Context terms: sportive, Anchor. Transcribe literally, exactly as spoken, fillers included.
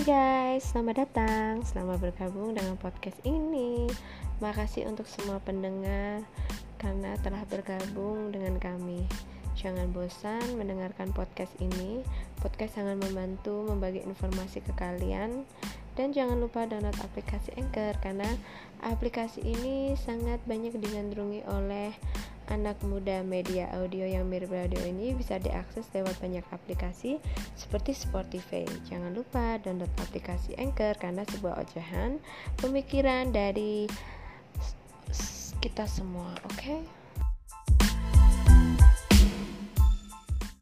Hai guys, selamat datang, selamat bergabung dengan podcast ini. Makasih untuk semua pendengar karena telah bergabung dengan kami. Jangan bosan mendengarkan podcast ini. Podcast sangat membantu membagi informasi ke kalian. Dan jangan lupa download aplikasi Anchor karena aplikasi ini sangat banyak digandrungi oleh anak muda. Media audio yang mirip radio ini bisa diakses lewat banyak aplikasi seperti Sportive. Jangan lupa download aplikasi Anchor karena sebuah ocehan pemikiran dari kita semua, oke? Okay?